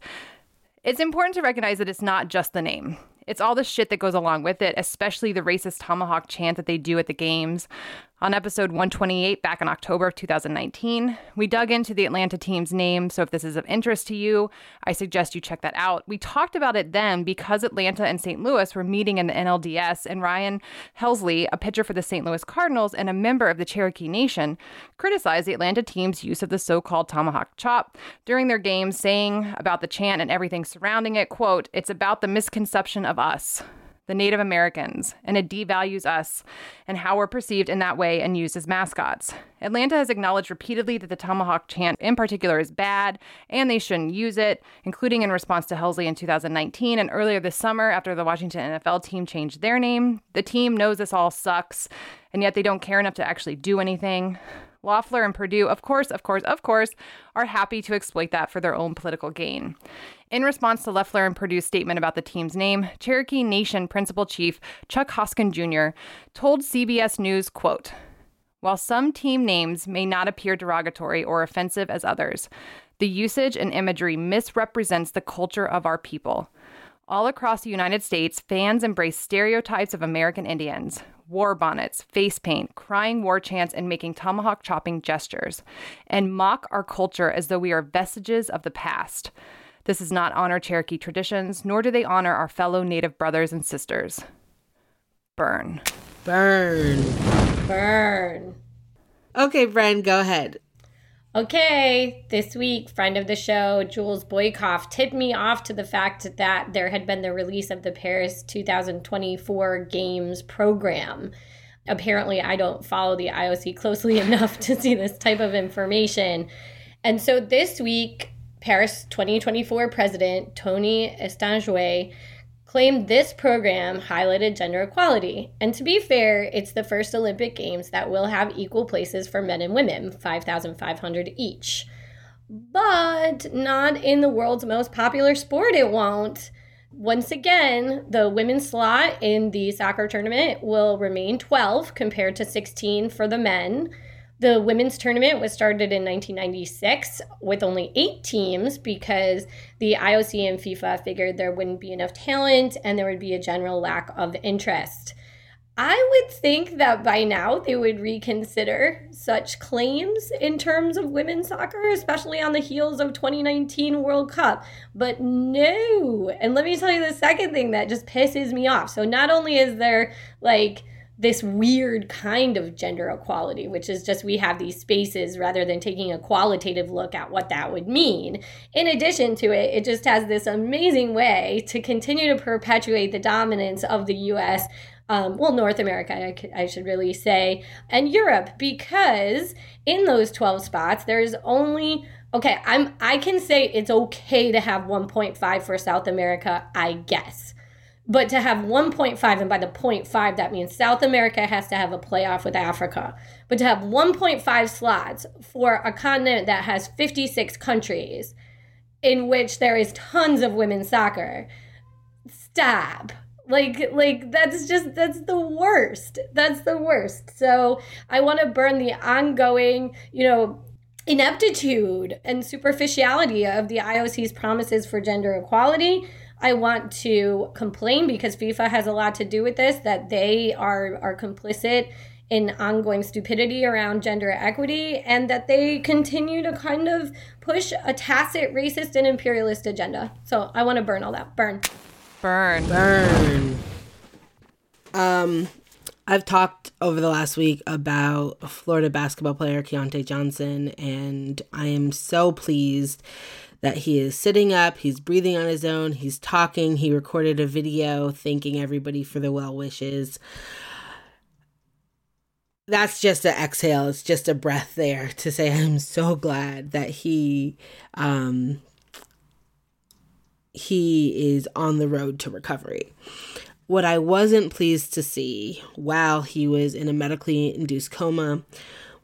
It's important to recognize that it's not just the name. It's all the shit that goes along with it, especially the racist tomahawk chant that they do at the games. On episode one twenty-eight, back in October of two thousand nineteen, we dug into the Atlanta team's name, so if this is of interest to you, I suggest you check that out. We talked about it then because Atlanta and Saint Louis were meeting in the N L D S, and Ryan Helsley, a pitcher for the Saint Louis Cardinals and a member of the Cherokee Nation, criticized the Atlanta team's use of the so-called tomahawk chop during their game, saying about the chant and everything surrounding it, quote, "It's about the misconception of us, the Native Americans, and it devalues us and how we're perceived in that way and used as mascots. Atlanta has acknowledged repeatedly that the tomahawk chant in particular is bad and they shouldn't use it," including in response to Helsley in two thousand nineteen and earlier this summer after the Washington N F L team changed their name. The team knows this all sucks, and yet they don't care enough to actually do anything. Loeffler and Perdue, of course, of course, of course, are happy to exploit that for their own political gain. In response to Loeffler and Perdue's statement about the team's name, Cherokee Nation Principal Chief Chuck Hoskin Junior told C B S News, quote, "While some team names may not appear derogatory or offensive as others, the usage and imagery misrepresents the culture of our people. All across the United States, fans embrace stereotypes of American Indians, war bonnets, face paint, crying war chants, and making tomahawk chopping gestures, and mock our culture as though we are vestiges of the past. This does not honor Cherokee traditions, nor do they honor our fellow Native brothers and sisters. Burn." Burn. Burn. Okay, Bren, go ahead. Okay, this week, friend of the show, Jules Boykoff tipped me off to the fact that there had been the release of the Paris two thousand twenty-four Games program. Apparently, I don't follow the I O C closely enough to see this type of information. And so this week, Paris twenty twenty-four president Tony Estanguet claimed this program highlighted gender equality. And to be fair, it's the first Olympic Games that will have equal places for men and women, five thousand five hundred each. But not in the world's most popular sport, it won't. Once again, the women's slot in the soccer tournament will remain twelve compared to sixteen for the men. The women's tournament was started in nineteen ninety-six with only eight teams because the I O C and FIFA figured there wouldn't be enough talent and there would be a general lack of interest. I would think that by now they would reconsider such claims in terms of women's soccer, especially on the heels of twenty nineteen World Cup. But no. And let me tell you the second thing that just pisses me off. So not only is there like this weird kind of gender equality, which is just we have these spaces rather than taking a qualitative look at what that would mean. In addition to it, it just has this amazing way to continue to perpetuate the dominance of the U S, um, well, North America, I, I should really say, and Europe, because in those twelve spots, there's only... Okay, I'm, I can say it's okay to have one point five for South America, I guess. But to have one point five, and by the point five, that means South America has to have a playoff with Africa. But to have one point five slots for a continent that has fifty-six countries in which there is tons of women's soccer, stop. Like, like that's just, that's the worst. That's the worst. So I want to burn the ongoing, you know, ineptitude and superficiality of the I O C's promises for gender equality. I want to complain because FIFA has a lot to do with this, that they are, are complicit in ongoing stupidity around gender equity, and that they continue to kind of push a tacit racist and imperialist agenda. So I want to burn all that. Burn. Burn. Burn. Um, I've talked over the last week about Florida basketball player Keontae Johnson, and I am so pleased that he is sitting up, he's breathing on his own, he's talking, he recorded a video thanking everybody for the well wishes. That's just an exhale, it's just a breath there to say I'm so glad that he um, he is on the road to recovery. What I wasn't pleased to see while he was in a medically induced coma,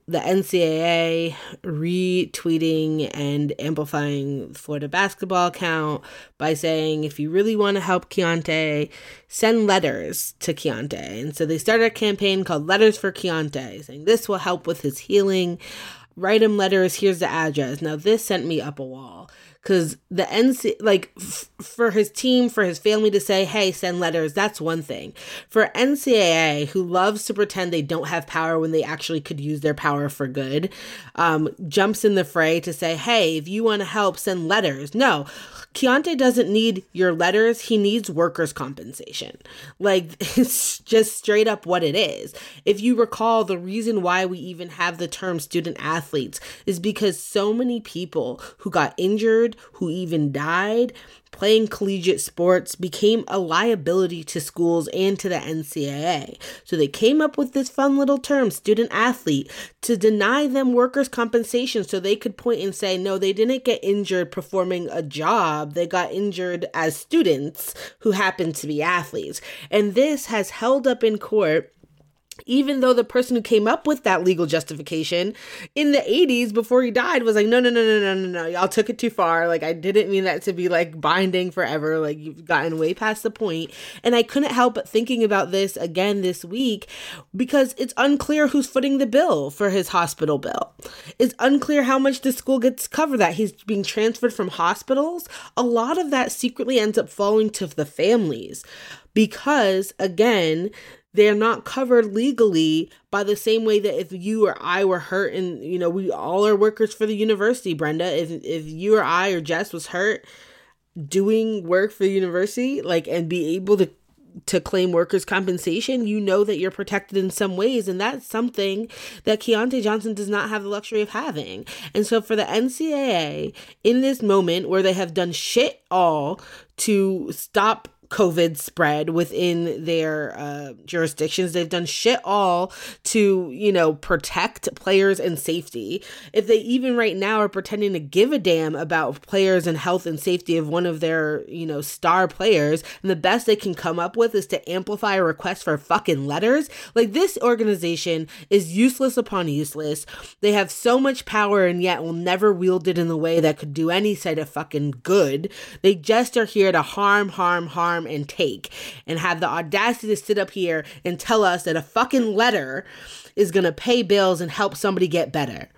the N C double A retweeting and amplifying the Florida basketball account by saying, if you really want to help Keontae, send letters to Keontae. And so they started a campaign called Letters for Keontae, saying this will help with his healing. Write him letters. Here's the address. Now, this sent me up a wall because the N C, like f- for his team, for his family to say, hey, send letters. That's one thing. For N C double A, who loves to pretend they don't have power when they actually could use their power for good, um, jumps in the fray to say, hey, if you want to help, send letters. No, Keontae doesn't need your letters. He needs workers' compensation. Like, it's just straight up what it is. If you recall, the reason why we even have the term student athlete athletes is because so many people who got injured, who even died playing collegiate sports, became a liability to schools and to the N C double A. So they came up with this fun little term, student athlete, to deny them workers' compensation so they could point and say, no, they didn't get injured performing a job. They got injured as students who happened to be athletes. And this has held up in court, even though the person who came up with that legal justification in the eighties before he died was like, no, no, no, no, no, no, no. Y'all took it too far. Like, I didn't mean that to be like binding forever. Like, you've gotten way past the point. And I couldn't help but thinking about this again this week because it's unclear who's footing the bill for his hospital bill. It's unclear how much the school gets to cover that. He's being transferred from hospitals. A lot of that secretly ends up falling to the families because, again, they're not covered legally by the same way that if you or I were hurt, and, you know, we all are workers for the university, Brenda, if if you or I or Jess was hurt doing work for the university, like, and be able to to claim workers' compensation, you know that you're protected in some ways. And that's something that Keontae Johnson does not have the luxury of having. And so for the N C double A, in this moment where they have done shit all to stop COVID spread within their uh, jurisdictions. They've done shit all to, you know, protect players and safety. If they even right now are pretending to give a damn about players and health and safety of one of their, you know, star players, and the best they can come up with is to amplify a request for fucking letters, like, this organization is useless upon useless. They have so much power and yet will never wield it in the way that could do any side of fucking good. They just are here to harm, harm, harm, and take, and have the audacity to sit up here and tell us that a fucking letter is gonna pay bills and help somebody get better.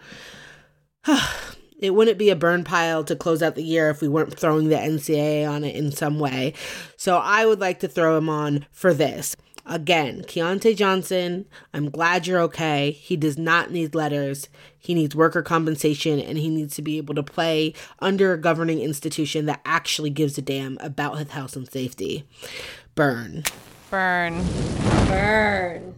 It wouldn't be a burn pile to close out the year if we weren't throwing the N C double A on it in some way. So I would like to throw him on for this. Again, Keontae Johnson, I'm glad you're okay. He does not need letters. He needs worker compensation, and he needs to be able to play under a governing institution that actually gives a damn about his health and safety. Burn. Burn. Burn.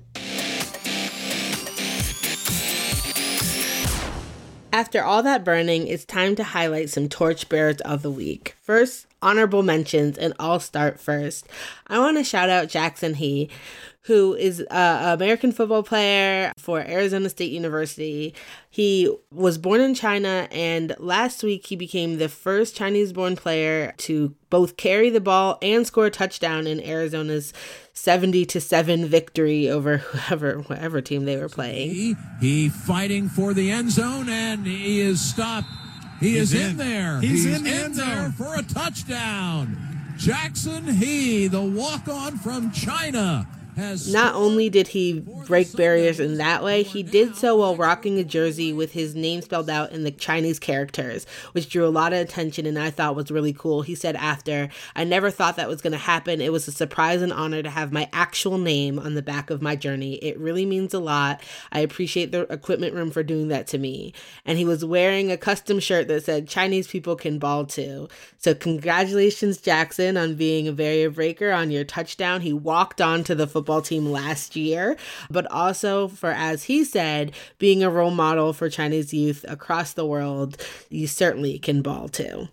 After all that burning, it's time to highlight some torchbearers of the week. First, honorable mentions, and I'll start first. I want to shout out Jackson He, who is an American football player for Arizona State University. He was born in China, and last week he became the first Chinese-born player to both carry the ball and score a touchdown in Arizona's seventy to seven victory over whoever, whatever team they were playing. He, he fighting for the end zone, and he is stopped. He He's is in, in there. He's, He's in, the in there for a touchdown. Jackson He, the walk-on from China. Not only did he break barriers in that way, he did so while rocking a jersey with his name spelled out in the Chinese characters, which drew a lot of attention and I thought was really cool. He said after, "I never thought that was going to happen. It was a surprise and honor to have my actual name on the back of my journey. It really means a lot. I appreciate the equipment room for doing that to me." And he was wearing a custom shirt that said, "Chinese people can ball too." So congratulations, Jackson, on being a barrier breaker on your touchdown. He walked on to the football team last year, but also for, as he said, being a role model for Chinese youth across the world. You certainly can ball too.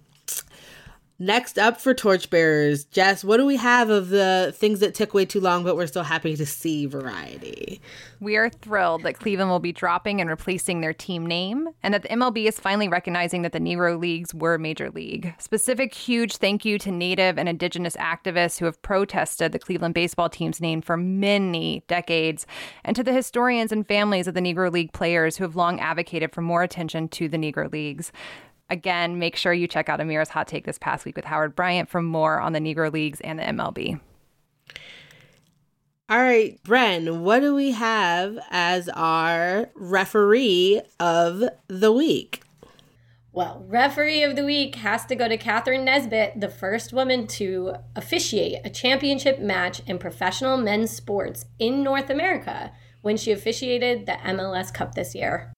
Next up for torchbearers, Jess, what do we have of the things that took way too long but we're still happy to see variety? We are thrilled that Cleveland will be dropping and replacing their team name, and that the M L B is finally recognizing that the Negro Leagues were Major League. Specific huge thank you to Native and Indigenous activists who have protested the Cleveland baseball team's name for many decades, and to the historians and families of the Negro League players who have long advocated for more attention to the Negro Leagues. Again, make sure you check out Amira's Hot Take this past week with Howard Bryant for more on the Negro Leagues and the M L B. All right, Bren, what do we have as our referee of the week? Well, referee of the week has to go to Catherine Nesbitt, the first woman to officiate a championship match in professional men's sports in North America when she officiated the M L S Cup this year.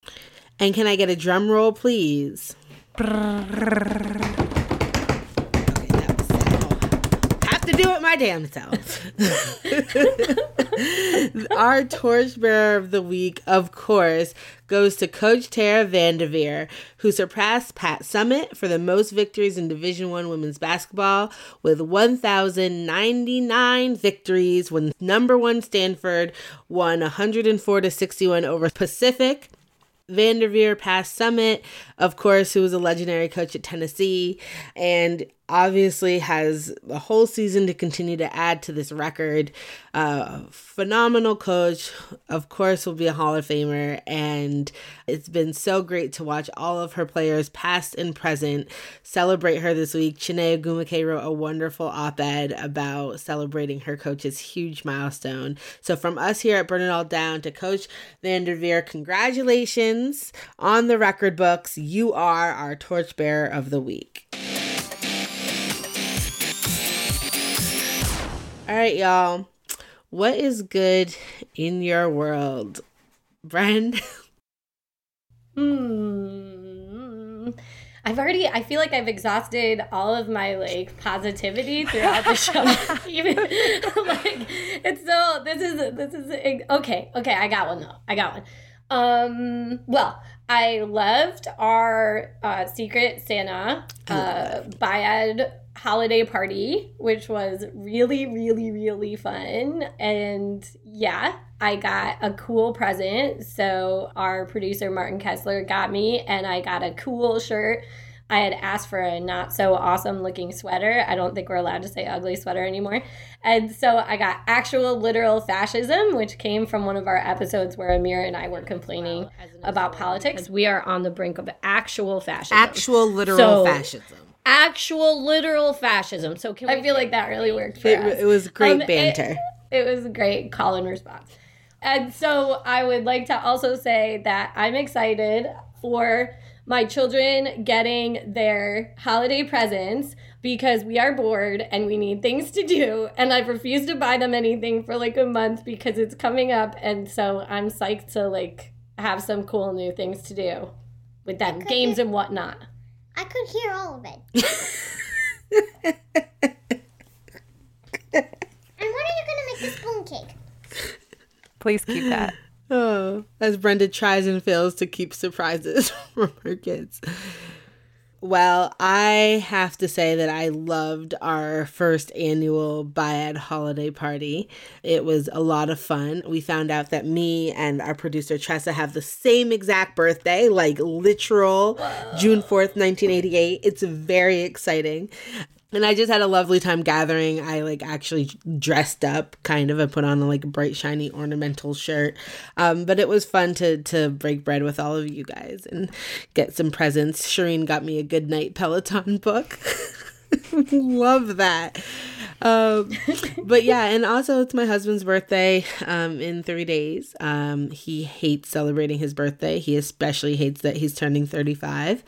And can I get a drum roll, please? Okay, that was sad. I have to do it my damn self. Our torchbearer of the week, of course, goes to Coach Tara Vanderveer, who surpassed Pat Summitt for the most victories in Division One women's basketball with one thousand ninety-nine victories when number one Stanford won one hundred four to sixty-one over Pacific. Vanderveer passed Summitt, of course, who was a legendary coach at Tennessee, and obviously has the whole season to continue to add to this record. Uh, phenomenal coach, of course, will be a Hall of Famer, and it's been so great to watch all of her players, past and present, celebrate her this week. Chiney Agumake wrote a wonderful op-ed about celebrating her coach's huge milestone. So from us here at Burn It All Down to Coach Vanderveer, congratulations on the record books. You are our torchbearer of the week. All right, y'all. What is good in your world, Brenda? Hmm. I've already. I feel like I've exhausted all of my like positivity throughout the show. Even like it's so. This is this is okay. Okay, I got one though. I got one. Um. Well, I loved our uh, Secret Santa uh, Bayad holiday party, which was really, really, really fun. And yeah, I got a cool present. So our producer, Martin Kessler, got me, and I got a cool shirt. I had asked for a not so awesome looking sweater. I don't think we're allowed to say ugly sweater anymore. And so I got actual literal fascism, which came from one of our episodes where Amira and I were complaining about politics. We are on the brink of actual fascism. Actual literal so, fascism. Actual literal fascism. So can we I feel like that really worked for it, us. It was great um, banter. It, it was a great call and response. And so I would like to also say that I'm excited for my children getting their holiday presents because we are bored and we need things to do. And I've refused to buy them anything for like a month because it's coming up. And so I'm psyched to like have some cool new things to do with them. Games and whatnot. I could hear all of it. And when are you going to make the spoon cake? Please keep that. Oh, as Brenda tries and fails to keep surprises from her kids. Well, I have to say that I loved our first annual Bayad holiday party. It was a lot of fun. We found out that me and our producer, Tressa, have the same exact birthday, like literal wow. June fourth, nineteen eighty-eight. It's very exciting. And I just had a lovely time gathering. I like actually dressed up kind of. I put on a like bright, shiny ornamental shirt. Um, but it was fun to to break bread with all of you guys and get some presents. Shireen got me a Good Night Peloton book. Love that. Um, but yeah, and also it's my husband's birthday um, in three days. Um, he hates celebrating his birthday. He especially hates that he's turning thirty-five.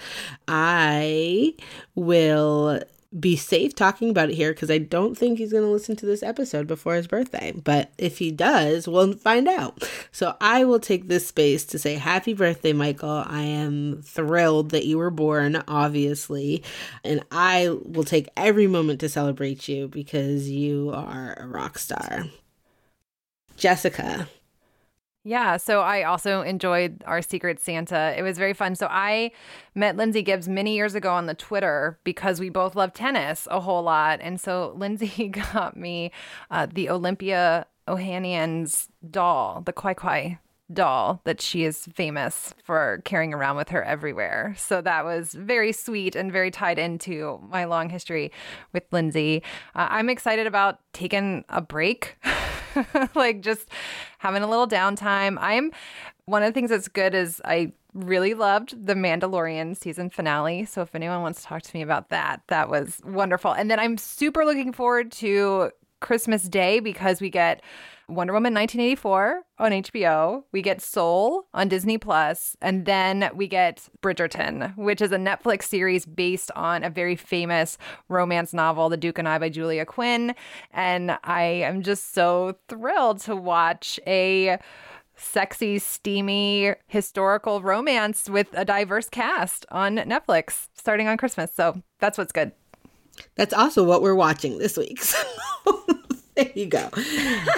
I will... be safe talking about it here because I don't think he's going to listen to this episode before his birthday. But if he does, we'll find out. So I will take this space to say happy birthday, Michael. I am thrilled that you were born, obviously. And I will take every moment to celebrate you because you are a rock star. Jessica. Yeah, so I also enjoyed our Secret Santa. It was very fun. So I met Lindsay Gibbs many years ago on the Twitter because we both love tennis a whole lot. And so Lindsay got me uh, the Olympia Ohanian's doll, the Kwai Kwai doll that she is famous for carrying around with her everywhere. So that was very sweet and very tied into my long history with Lindsay. Uh, I'm excited about taking a break. Like just having a little downtime. I'm one of the things that's good is I really loved the Mandalorian season finale. So if anyone wants to talk to me about that, that was wonderful. And then I'm super looking forward to Christmas Day because we get Wonder Woman nineteen eighty-four on H B O. We get Soul on Disney Plus, and then we get Bridgerton, which is a Netflix series based on a very famous romance novel, The Duke and I by Julia Quinn. And I am just so thrilled to watch a sexy, steamy, historical romance with a diverse cast on Netflix starting on Christmas. So that's what's good. That's also what we're watching this week. So there you go.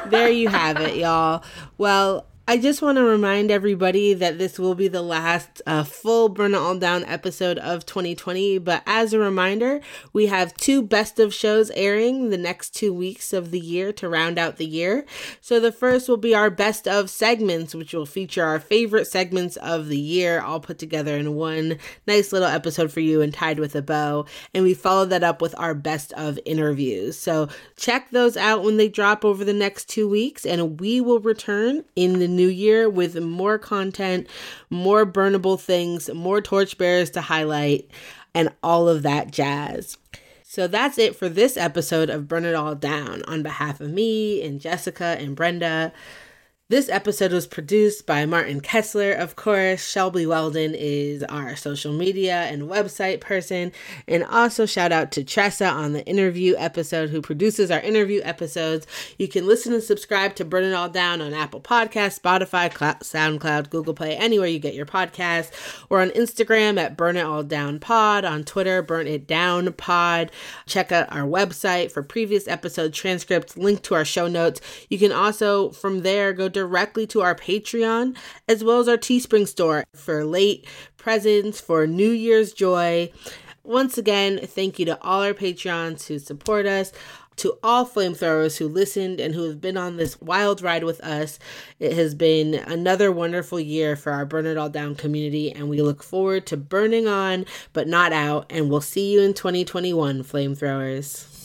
There you have it, y'all. Well, I just want to remind everybody that this will be the last uh, full Burn It All Down episode of twenty twenty. But as a reminder, we have two best of shows airing the next two weeks of the year to round out the year. So the first will be our best of segments, which will feature our favorite segments of the year, all put together in one nice little episode for you and tied with a bow. And we follow that up with our best of interviews. So check those out when they drop over the next two weeks, and we will return in the new year with more content, more burnable things, more torchbearers to highlight, and all of that jazz. So that's it for this episode of Burn It All Down. On behalf of me and Jessica and Brenda, this episode was produced by Martin Kessler, of course. Shelby Weldon is our social media and website person. And also shout out to Tressa on the interview episode who produces our interview episodes. You can listen and subscribe to Burn It All Down on Apple Podcasts, Spotify, Cloud, SoundCloud, Google Play, anywhere you get your podcasts. We're on Instagram at Burn It All Down Pod. On Twitter, Burn It Down Pod. Check out our website for previous episode transcripts, link to our show notes. You can also, from there, go to directly to our Patreon, as well as our Teespring store for late presents, for New Year's joy. Once again, thank you to all our Patreons who support us, to all flamethrowers who listened and who have been on this wild ride with us. It has been another wonderful year for our Burn It All Down community, and we look forward to burning on, but not out, and we'll see you in twenty twenty-one, flamethrowers.